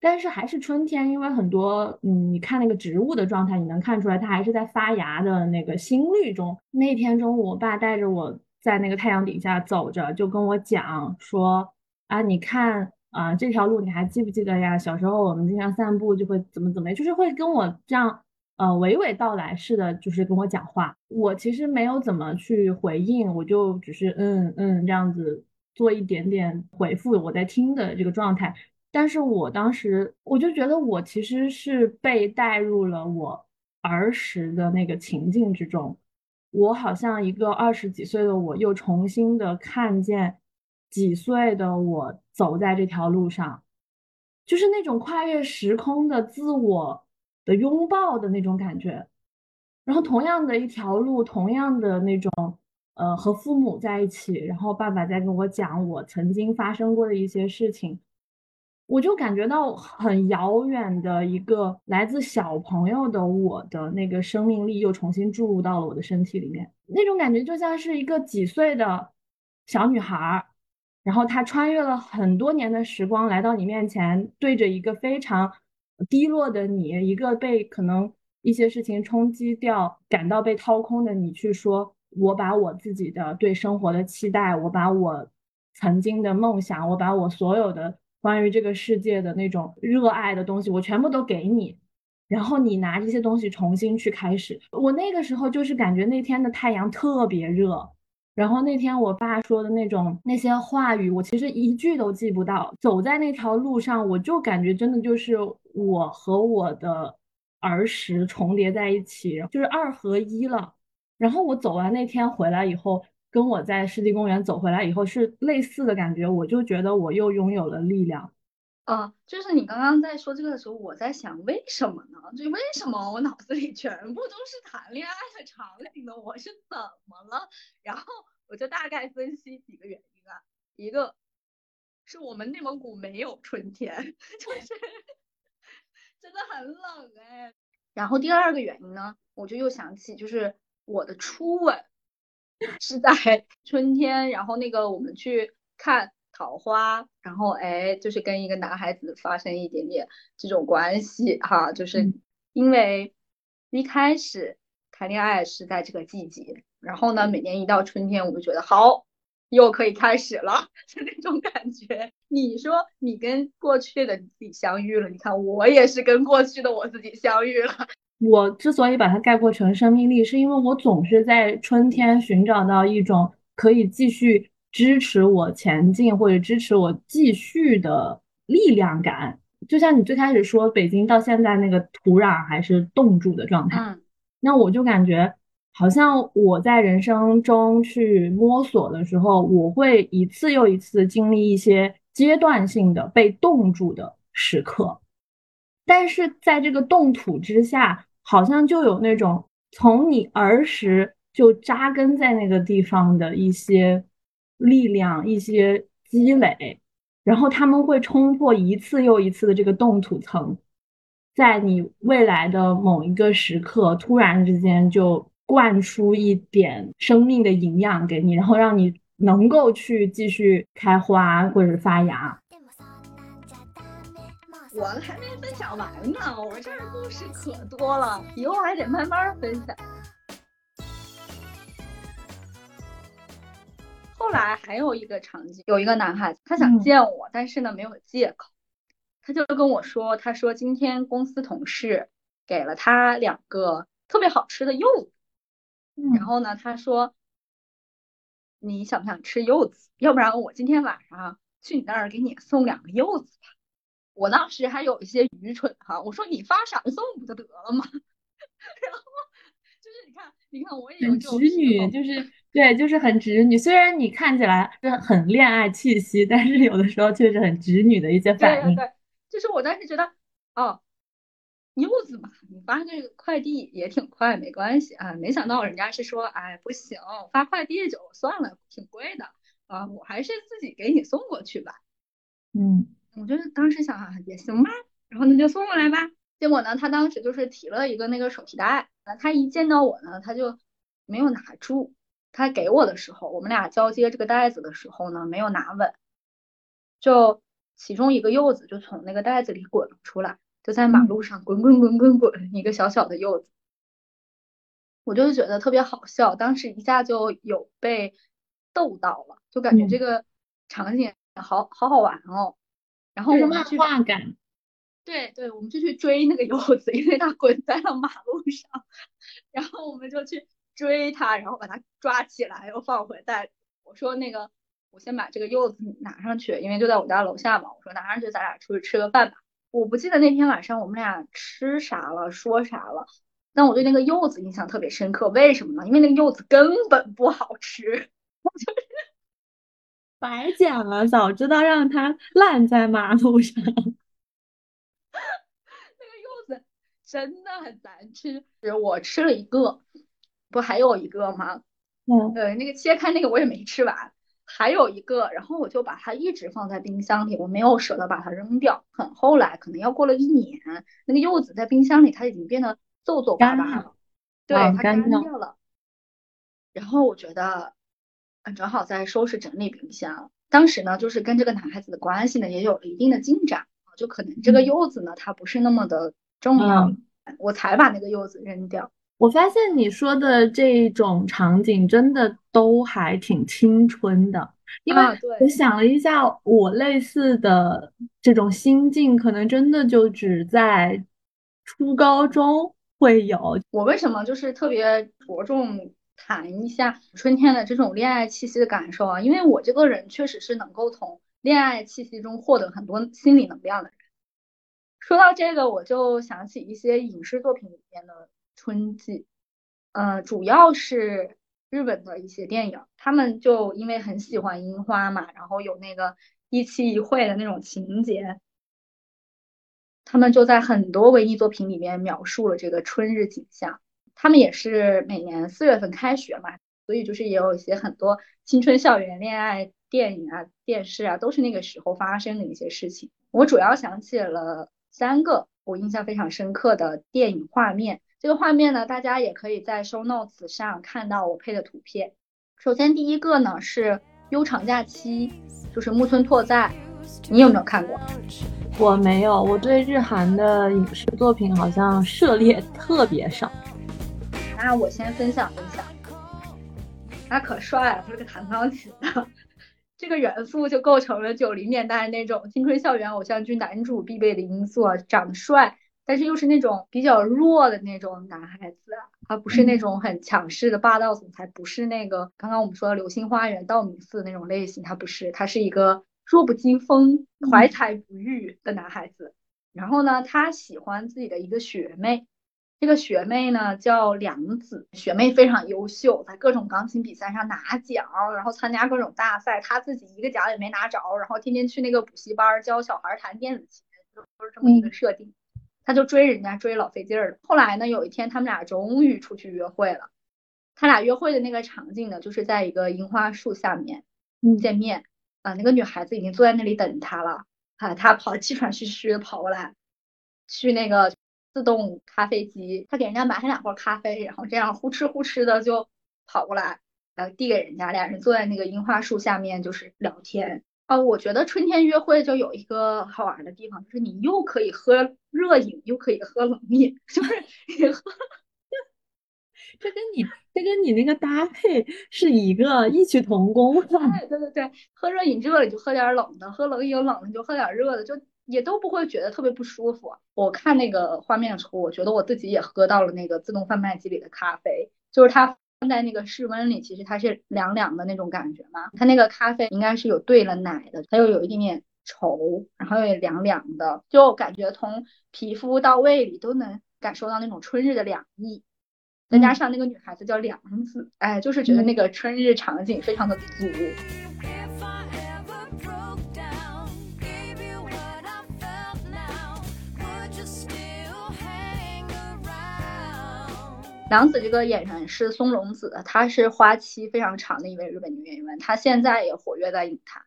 但是还是春天，因为很多嗯，你看那个植物的状态，你能看出来它还是在发芽的那个新绿中。那天中午我爸带着我在那个太阳底下走着，就跟我讲说啊，你看啊、呃、这条路你还记不记得呀，小时候我们经常散步就会怎么怎么，就是会跟我这样呃娓娓道来似的，就是跟我讲话。我其实没有怎么去回应，我就只是嗯嗯这样子做一点点回复我在听的这个状态。但是我当时我就觉得我其实是被带入了我儿时的那个情境之中，我好像一个二十几岁的我又重新的看见几岁的我走在这条路上，就是那种跨越时空的自我的拥抱的那种感觉。然后同样的一条路，同样的那种呃和父母在一起，然后爸爸在跟我讲我曾经发生过的一些事情，我就感觉到很遥远的一个来自小朋友的我的那个生命力又重新注入到了我的身体里面，那种感觉就像是一个几岁的小女孩，然后她穿越了很多年的时光来到你面前，对着一个非常低落的你，一个被可能一些事情冲击掉感到被掏空的你，去说我把我自己的对生活的期待，我把我曾经的梦想，我把我所有的关于这个世界的那种热爱的东西我全部都给你，然后你拿这些东西重新去开始。我那个时候就是感觉那天的太阳特别热，然后那天我爸说的那种那些话语我其实一句都记不到，走在那条路上我就感觉真的就是我和我的儿时重叠在一起，就是二合一了。然后我走完那天回来以后，跟我在世纪公园走回来以后是类似的感觉，我就觉得我又拥有了力量。呃，就是你刚刚在说这个的时候，我在想为什么呢？就为什么我脑子里全部都是谈恋爱的场景呢？我是怎么了？然后我就大概分析几个原因啊，一个是我们内蒙古没有春天，就是真的很冷哎。然后第二个原因呢，我就又想起就是我的初吻是在春天，然后那个我们去看桃花，然后哎，就是跟一个男孩子发生一点点这种关系哈，就是因为一开始谈恋爱是在这个季节，然后呢，每年一到春天，我就觉得好，又可以开始了，是那种感觉。你说你跟过去的你自己相遇了，你看我也是跟过去的我自己相遇了。我之所以把它概括成生命力，是因为我总是在春天寻找到一种可以继续支持我前进或者支持我继续的力量感。就像你最开始说北京到现在那个土壤还是冻住的状态、嗯、那我就感觉好像我在人生中去摸索的时候，我会一次又一次经历一些阶段性的被冻住的时刻，但是在这个冻土之下，好像就有那种从你儿时就扎根在那个地方的一些力量，一些积累，然后他们会冲破一次又一次的这个冻土层，在你未来的某一个时刻突然之间就灌输一点生命的营养给你，然后让你能够去继续开花或者发芽。我还没分享完呢，我这儿故事可多了，以后还得慢慢分享。后来还有一个场景，有一个男孩子他想见我、嗯、但是呢没有借口，他就跟我说，他说今天公司同事给了他两个特别好吃的柚子、嗯、然后呢他说你想不想吃柚子，要不然我今天晚上去你那儿给你送两个柚子吧。我当时还有一些愚蠢哈、啊，我说你发闪送不就得了吗？然后就是你看，你看我也有这种直女，就是对，就是很直女。虽然你看起来是很恋爱气息，但是有的时候确实很直女的一些反应。对对对，就是我当时觉得，哦，柚子嘛，你发这个快递也挺快，没关系啊。没想到人家是说，哎，不行，发快递就算了，挺贵的啊，我还是自己给你送过去吧。嗯。我就当时想啊，也行吧，然后那就送过来吧。结果呢，他当时就是提了一个那个手提袋，他一见到我呢，他就没有拿住。他给我的时候，我们俩交接这个袋子的时候呢，没有拿稳，就其中一个柚子就从那个袋子里滚了出来，就在马路上滚滚滚滚滚，一个小小的柚子。我就觉得特别好笑，当时一下就有被逗到了，就感觉这个场景好好好玩哦。然后我们去漫画感，对对，我们就去追那个柚子，因为它滚在了马路上，然后我们就去追它，然后把它抓起来又放回袋子。我说那个我先把这个柚子拿上去，因为就在我家楼下嘛，我说拿上去咱俩出去吃个饭吧。我不记得那天晚上我们俩吃啥了说啥了，但我对那个柚子印象特别深刻。为什么呢？因为那个柚子根本不好吃，就是白捡了，早知道让它烂在马路上。那个柚子真的很难吃，我吃了一个，不还有一个吗？嗯，呃，那个切开那个我也没吃完，还有一个，然后我就把它一直放在冰箱里，我没有舍得把它扔掉。很后来，可能要过了一年，那个柚子在冰箱里它已经变得皱皱巴巴了，对，它干掉了。然后我觉得。正好在收拾整理冰箱，当时呢就是跟这个男孩子的关系呢也有了一定的进展，就可能这个柚子呢它不是那么的重要、嗯、我才把那个柚子扔掉。我发现你说的这种场景真的都还挺青春的，因为我想了一下、啊、我类似的这种心境可能真的就只在初高中会有。我为什么就是特别着重谈一下春天的这种恋爱气息的感受啊，因为我这个人确实是能够从恋爱气息中获得很多心理能量的人，说到这个，我就想起一些影视作品里面的春季，呃，主要是日本的一些电影，他们就因为很喜欢樱花嘛，然后有那个一期一会的那种情节，他们就在很多文艺作品里面描述了这个春日景象。他们也是每年四月份开学嘛，所以就是也有一些很多青春校园恋爱电影啊、电视啊，都是那个时候发生的一些事情。我主要想起了三个我印象非常深刻的电影画面，这个画面呢，大家也可以在 show notes 上看到我配的图片。首先第一个呢是悠长假期，就是木村拓哉，你有没有看过？我没有，我对日韩的影视作品好像涉猎特别少。那我先分享分享，他可帅了，他是个弹钢琴的，这个元素就构成了九零年代那种青春校园偶像剧男主必备的因素，长得帅，但是又是那种比较弱的那种男孩子，而不是那种很强势的霸道总裁，不是那个刚刚我们说的《流星花园》道明寺那种类型，他不是，他是一个弱不禁风、怀才不遇的男孩子。然后呢，他喜欢自己的一个学妹，这个学妹呢叫良子，学妹非常优秀，在各种钢琴比赛上拿奖，然后参加各种大赛，她自己一个奖也没拿着，然后天天去那个补习班教小孩弹电子琴，就是这么一个设定。她就追人家追老费劲儿了。后来呢，有一天他们俩终于出去约会了，他俩约会的那个场景呢，就是在一个樱花树下面见面啊、呃，那个女孩子已经坐在那里等他了啊，他跑气喘吁吁的跑过来，去那个自动咖啡机，他给人家买上两罐咖啡，然后这样呼哧呼哧的就跑过来，然后递给人家，俩人坐在那个樱花树下面就是聊天。哦，我觉得春天约会就有一个好玩的地方，就是你又可以喝热饮，又可以喝冷饮，就是你喝这跟你这跟你那个搭配是一个异曲同工的。哎，对对对，喝热饮热了你就喝点冷的，喝冷饮有冷的你就喝点热的，就也都不会觉得特别不舒服。我看那个画面的时候，我觉得我自己也喝到了那个自动贩卖机里的咖啡，就是它放在那个室温里，其实它是凉凉的那种感觉嘛。它那个咖啡应该是有兑了奶的，它又有一点点稠，然后又凉凉的，就感觉从皮肤到胃里都能感受到那种春日的凉意。再加上那个女孩子叫凉子，哎，就是觉得那个春日场景非常的足。良子这个演员是松隆子，她是花期非常长的一位日本女演员，她现在也活跃在影坛。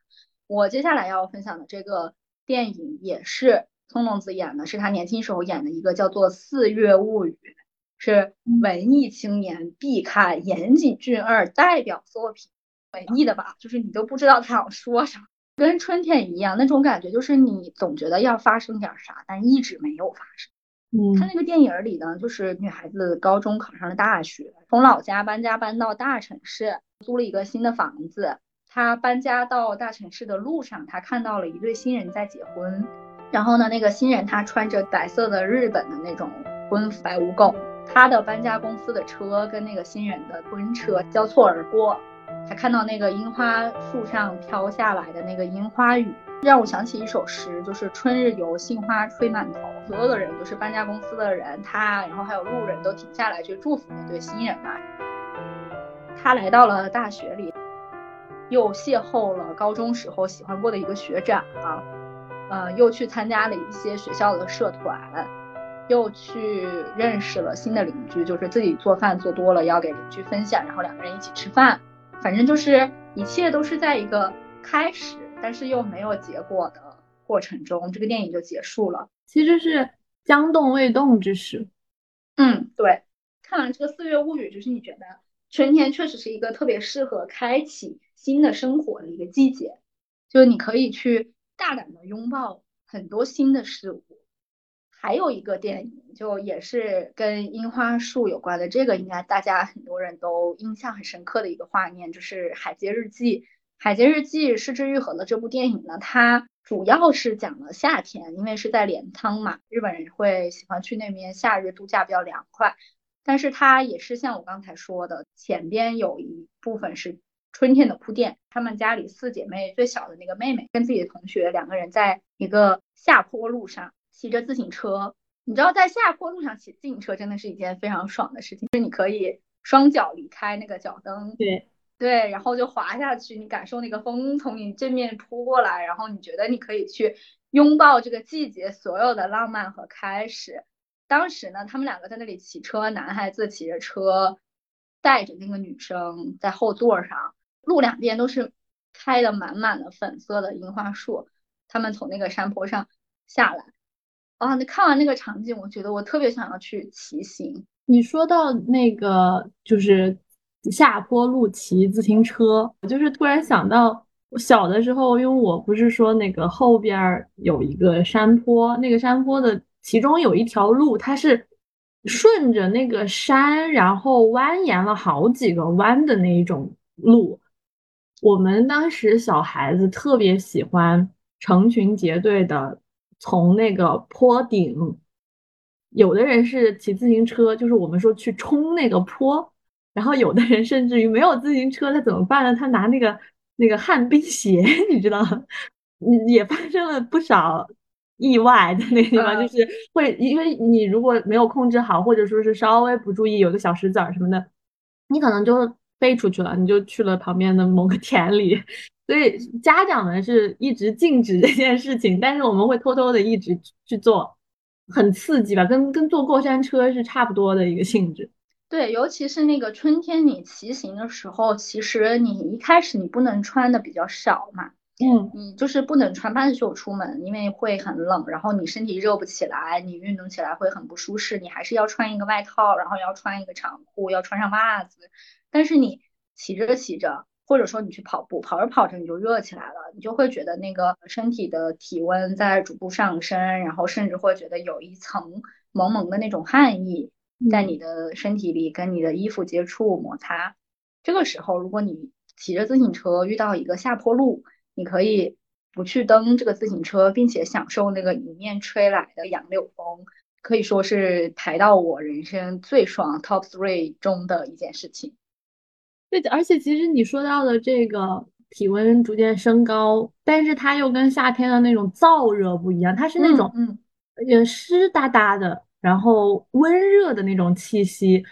我接下来要分享的这个电影也是松隆子演的，是她年轻时候演的一个叫做《四月物语》，是文艺青年必看岩井俊二代表作品。文艺的吧，就是你都不知道她想说啥，跟春天一样，那种感觉就是你总觉得要发生点啥，但一直没有发生。看那个电影里呢，就是女孩子高中考上了大学，从老家搬家搬到大城市，租了一个新的房子。她搬家到大城市的路上，她看到了一对新人在结婚。然后呢，那个新人她穿着白色的日本的那种婚服白无垢，她的搬家公司的车跟那个新人的婚车交错而过。她看到那个樱花树上飘下来的那个樱花雨，让我想起一首诗，就是春日游杏花吹满头，所有的人就是搬家公司的人，他然后还有路人都停下来去祝福那对新人嘛。他来到了大学里，又邂逅了高中时候喜欢过的一个学长啊，呃，又去参加了一些学校的社团，又去认识了新的邻居，就是自己做饭做多了要给邻居分享，然后两个人一起吃饭，反正就是一切都是在一个开始但是又没有结果的过程中，这个电影就结束了，其实是将动未动之时。嗯，对，看完这个《四月物语》，就是你觉得春天确实是一个特别适合开启新的生活的一个季节，就是你可以去大胆的拥抱很多新的事物。还有一个电影就也是跟樱花树有关的，这个应该大家很多人都印象很深刻的一个画面，就是《海街日记》。《海街日记》是枝裕和的这部电影呢，它主要是讲了夏天，因为是在镰仓嘛，日本人会喜欢去那边夏日度假，比较凉快。但是它也是像我刚才说的，前边有一部分是春天的铺垫，他们家里四姐妹最小的那个妹妹跟自己的同学两个人在一个下坡路上，骑着自行车，你知道在下坡路上骑自行车真的是一件非常爽的事情，就是你可以双脚离开那个脚蹬，对对，然后就滑下去，你感受那个风从你正面扑过来，然后你觉得你可以去拥抱这个季节所有的浪漫和开始。当时呢他们两个在那里骑车，男孩子骑着车带着那个女生在后座上，路两边都是开的满满的粉色的樱花树，他们从那个山坡上下来啊，那看完那个场景我觉得我特别想要去骑行。你说到那个就是下坡路骑自行车，我就是突然想到我小的时候，因为我不是说那个后边有一个山坡，那个山坡的其中有一条路它是顺着那个山然后蜿蜒了好几个弯的那一种路，我们当时小孩子特别喜欢成群结队的从那个坡顶，有的人是骑自行车，就是我们说去冲那个坡，然后有的人甚至于没有自行车他怎么办呢，他拿那个那个旱冰鞋，你知道也发生了不少意外的那个地方，就是会因为你如果没有控制好或者说是稍微不注意有个小石子什么的，你可能就飞出去了，你就去了旁边的某个田里，所以家长们是一直禁止这件事情，但是我们会偷偷的一直去做，很刺激吧，跟跟坐过山车是差不多的一个性质。对，尤其是那个春天你骑行的时候，其实你一开始你不能穿的比较少嘛，嗯，你就是不能穿半袖出门，因为会很冷，然后你身体热不起来，你运动起来会很不舒适，你还是要穿一个外套，然后要穿一个长裤，要穿上袜子。但是你骑着骑着，或者说你去跑步，跑着跑着你就热起来了，你就会觉得那个身体的体温在逐步上升，然后甚至会觉得有一层蒙蒙的那种汗意在你的身体里跟你的衣服接触摩擦。这个时候如果你骑着自行车遇到一个下坡路，你可以不去蹬这个自行车，并且享受那个迎面吹来的杨柳风，可以说是排到我人生最爽 top three 中的一件事情。对，而且其实你说到的这个体温逐渐升高，但是它又跟夏天的那种燥热不一样，它是那种嗯也湿哒哒的然后温热的那种气息，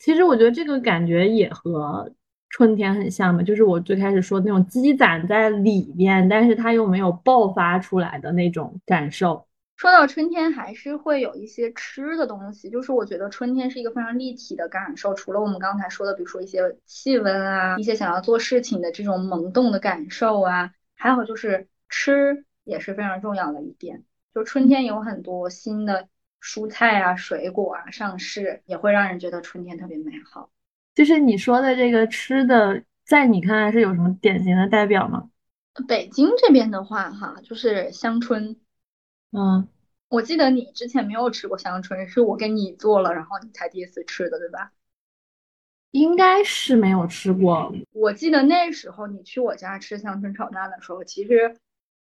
其实我觉得这个感觉也和春天很像嘛，就是我最开始说那种积攒在里面，但是它又没有爆发出来的那种感受。说到春天还是会有一些吃的东西，就是我觉得春天是一个非常立体的感受，除了我们刚才说的比如说一些气温啊，一些想要做事情的这种萌动的感受啊，还有就是吃也是非常重要的一点，就春天有很多新的蔬菜啊水果啊上市，也会让人觉得春天特别美好。就是你说的这个吃的在你看来是有什么典型的代表吗？北京这边的话哈，就是香椿。嗯，我记得你之前没有吃过香椿，是我给你做了然后你才第一次吃的对吧？应该是没有吃过。我记得那时候你去我家吃香椿炒蛋的时候，其实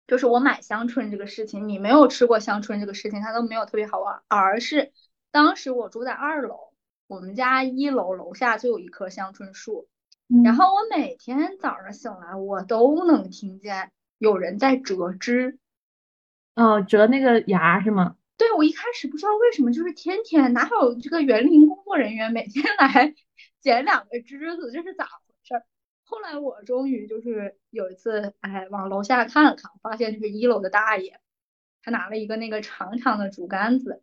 就是我买香椿这个事情，你没有吃过香椿这个事情它都没有特别好玩，而是当时我住在二楼，我们家一楼楼下就有一棵香椿树，然后我每天早上醒来我都能听见有人在折枝。哦，折那个芽是吗？对，我一开始不知道为什么，就是天天哪有这个园林工作人员每天来捡两个枝子，这是咋回事？后来我终于就是有一次哎，往楼下看了看，发现就是一楼的大爷他拿了一个那个长长的竹竿子，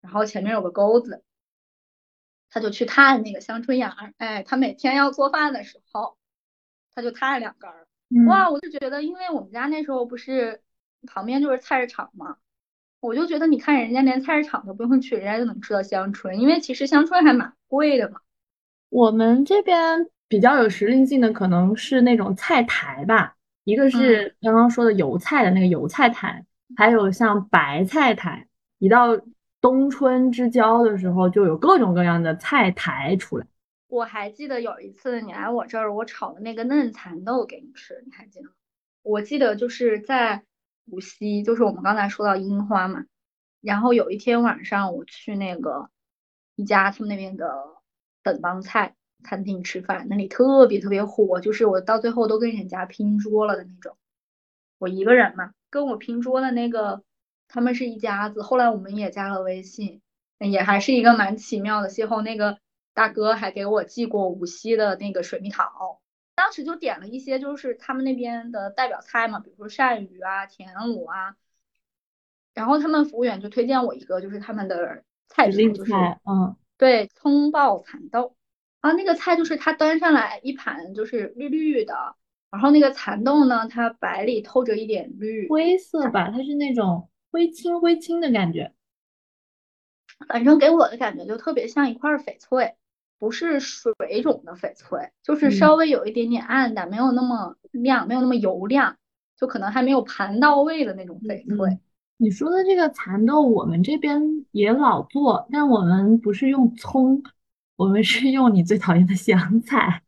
然后前面有个钩子，他就去探那个香椿芽。哎，他每天要做饭的时候他就探两根、嗯、哇，我就觉得因为我们家那时候不是旁边就是菜市场嘛，我就觉得你看人家连菜市场都不用去人家就能吃到香椿，因为其实香椿还蛮贵的嘛。我们这边比较有时令性的可能是那种菜苔吧，一个是刚刚说的油菜的那个油菜苔、嗯、还有像白菜苔，一到冬春之交的时候就有各种各样的菜苔出来。我还记得有一次你来我这儿，我炒的那个嫩蚕豆给你吃，你还记得吗？我记得就是在无锡，就是我们刚才说到樱花嘛，然后有一天晚上我去那个一家他们那边的本帮菜餐厅吃饭，那里特别特别火，就是我到最后都跟人家拼桌了的那种。我一个人嘛，跟我拼桌的那个他们是一家子，后来我们也加了微信，也还是一个蛮奇妙的邂逅。那个大哥还给我寄过无锡的那个水蜜桃，当时就点了一些就是他们那边的代表菜嘛，比如说鳝鱼啊、田螺啊，然后他们服务员就推荐我一个就是他们的菜品，就是嗯，对，葱爆蚕豆啊，那个菜就是他端上来一盘就是绿绿的，然后那个蚕豆呢它白里透着一点绿灰色吧，它是那种灰青灰青的感觉，反正给我的感觉就特别像一块翡翠，不是水种的翡翠，就是稍微有一点点暗淡、嗯、没有那么亮，没有那么油亮，就可能还没有盘到位的那种翡翠、嗯、你说的这个蚕豆我们这边也老做，但我们不是用葱，我们是用你最讨厌的香菜，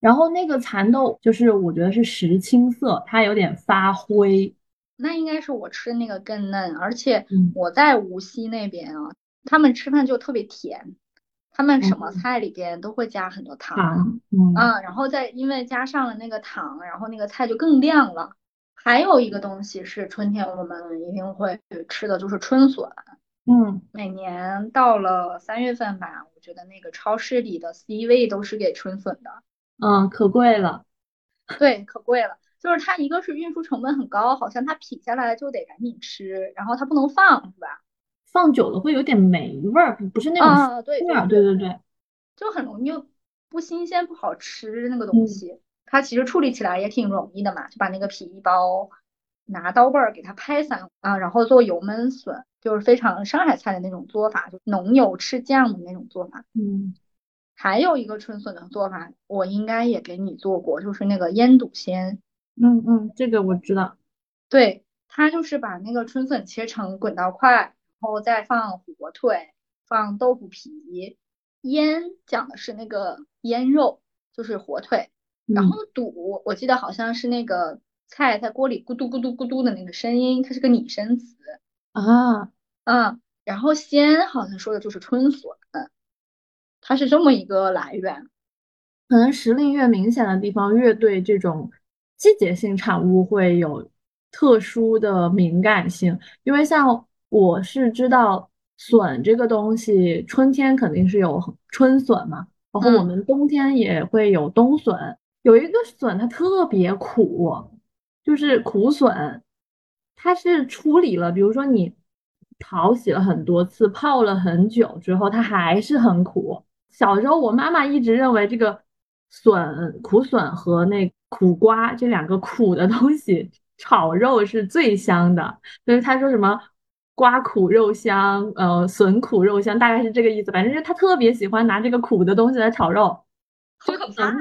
然后那个蚕豆就是我觉得是石青色，它有点发灰，那应该是我吃那个更嫩，而且我在无锡那边啊、嗯、他们吃饭就特别甜，他们什么菜里边都会加很多糖、嗯嗯、然后再因为加上了那个糖，然后那个菜就更亮了。还有一个东西是春天我们一定会吃的，就是春笋。嗯，每年到了三月份吧，我觉得那个超市里的 C 位都是给春笋的。嗯，可贵了。对，可贵了。就是它一个是运输成本很高，好像它劈下来就得赶紧吃，然后它不能放，是吧？放久了会有点霉味儿，不是那种、啊、对, 对, 对对对，就很容易不新鲜不好吃那个东西、嗯、它其实处理起来也挺容易的嘛，就把那个皮一包，拿刀背给它拍散啊，然后做油焖笋，就是非常上海菜的那种做法，就浓油赤酱的那种做法。嗯，还有一个春笋的做法我应该也给你做过，就是那个腌笃鲜。嗯嗯，这个我知道。对，它就是把那个春笋切成滚刀块，然后再放火腿，放豆腐皮，腌讲的是那个腌肉，就是火腿，然后笃、嗯、我记得好像是那个菜在锅里咕嘟咕嘟咕嘟的那个声音，它是个拟声词啊，嗯，然后鲜好像说的就是春笋，它是这么一个来源。可能时令越明显的地方，越对这种季节性产物会有特殊的敏感性，因为像。我是知道笋这个东西春天肯定是有春笋嘛，然后我们冬天也会有冬笋、嗯、有一个笋它特别苦，就是苦笋，它是处理了，比如说你淘洗了很多次，泡了很久之后它还是很苦。小时候我妈妈一直认为这个笋苦笋和那苦瓜这两个苦的东西炒肉是最香的，所以她说什么瓜苦肉香，呃，笋苦肉香，大概是这个意思。反正是他特别喜欢拿这个苦的东西来炒肉，好可怕、啊。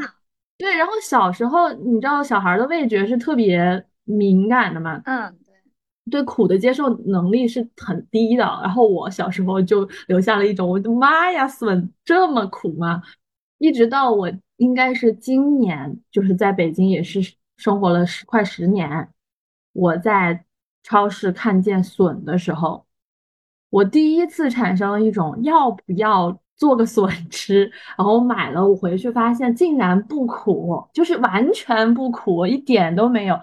对，然后小时候你知道小孩的味觉是特别敏感的嘛，嗯，对，对苦的接受能力是很低的。然后我小时候就留下了一种，我的妈呀，笋这么苦吗？一直到我应该是今年，就是在北京也是生活了十快十年，我在。超市看见笋的时候，我第一次产生了一种要不要做个笋吃，然后买了，我回去发现竟然不苦，就是完全不苦，一点都没有，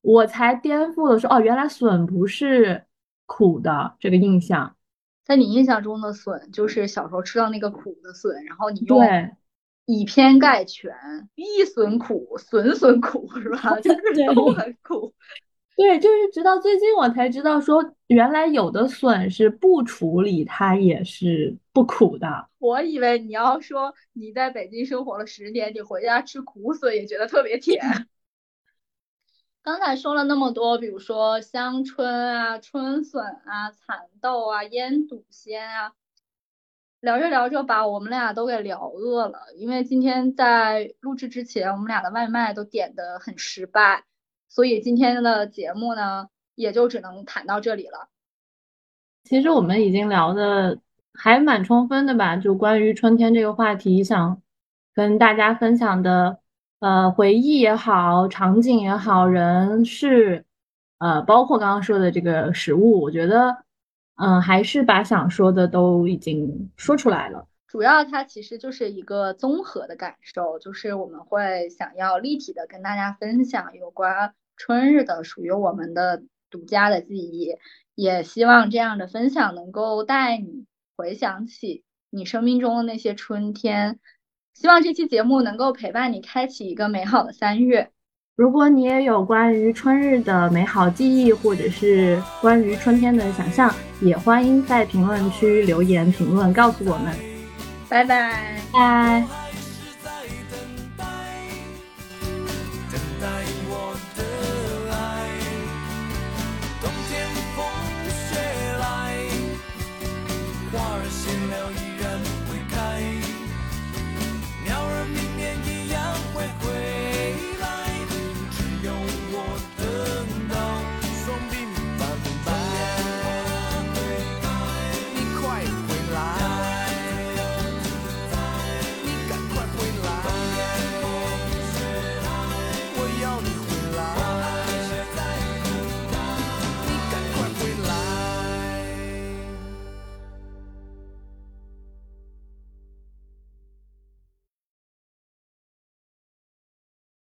我才颠覆了说哦，原来笋不是苦的这个印象。在你印象中的笋就是小时候吃到那个苦的笋，然后你用以偏概全，一笋苦笋笋苦是吧，就是都很苦。对，就是直到最近我才知道说原来有的笋是不处理它也是不苦的。我以为你要说你在北京生活了十年，你回家吃苦笋也觉得特别甜。刚才说了那么多，比如说香椿啊、春笋啊、蚕豆啊、腌笃鲜啊，聊着聊着把我们俩都给聊饿了，因为今天在录制之前我们俩的外卖都点得很失败，所以今天的节目呢也就只能谈到这里了。其实我们已经聊的还蛮充分的吧，就关于春天这个话题想跟大家分享的呃，回忆也好，场景也好，人事呃，包括刚刚说的这个食物，我觉得嗯、呃，还是把想说的都已经说出来了。主要它其实就是一个综合的感受，就是我们会想要立体的跟大家分享有关春日的属于我们的独家的记忆，也希望这样的分享能够带你回想起你生命中的那些春天，希望这期节目能够陪伴你开启一个美好的三月。如果你也有关于春日的美好记忆，或者是关于春天的想象，也欢迎在评论区留言评论告诉我们。拜拜拜。